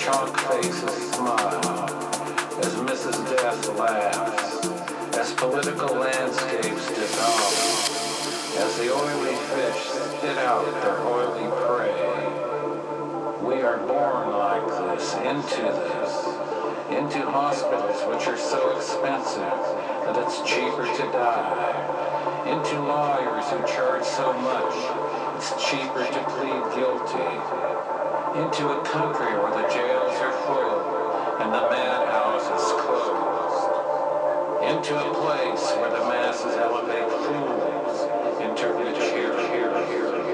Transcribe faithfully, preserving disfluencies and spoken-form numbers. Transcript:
chalk faces smile, as Missus Death laughs, as political landscapes dissolve, as the oily fish spit out their oily prey. We are born like this, into this, into hospitals which are so expensive that it's cheaper to die, into lawyers who charge so much it's cheaper to plead guilty, into a country where the jails are full and the madhouses closed, into a place where the masses elevate fools into rich here, here, here.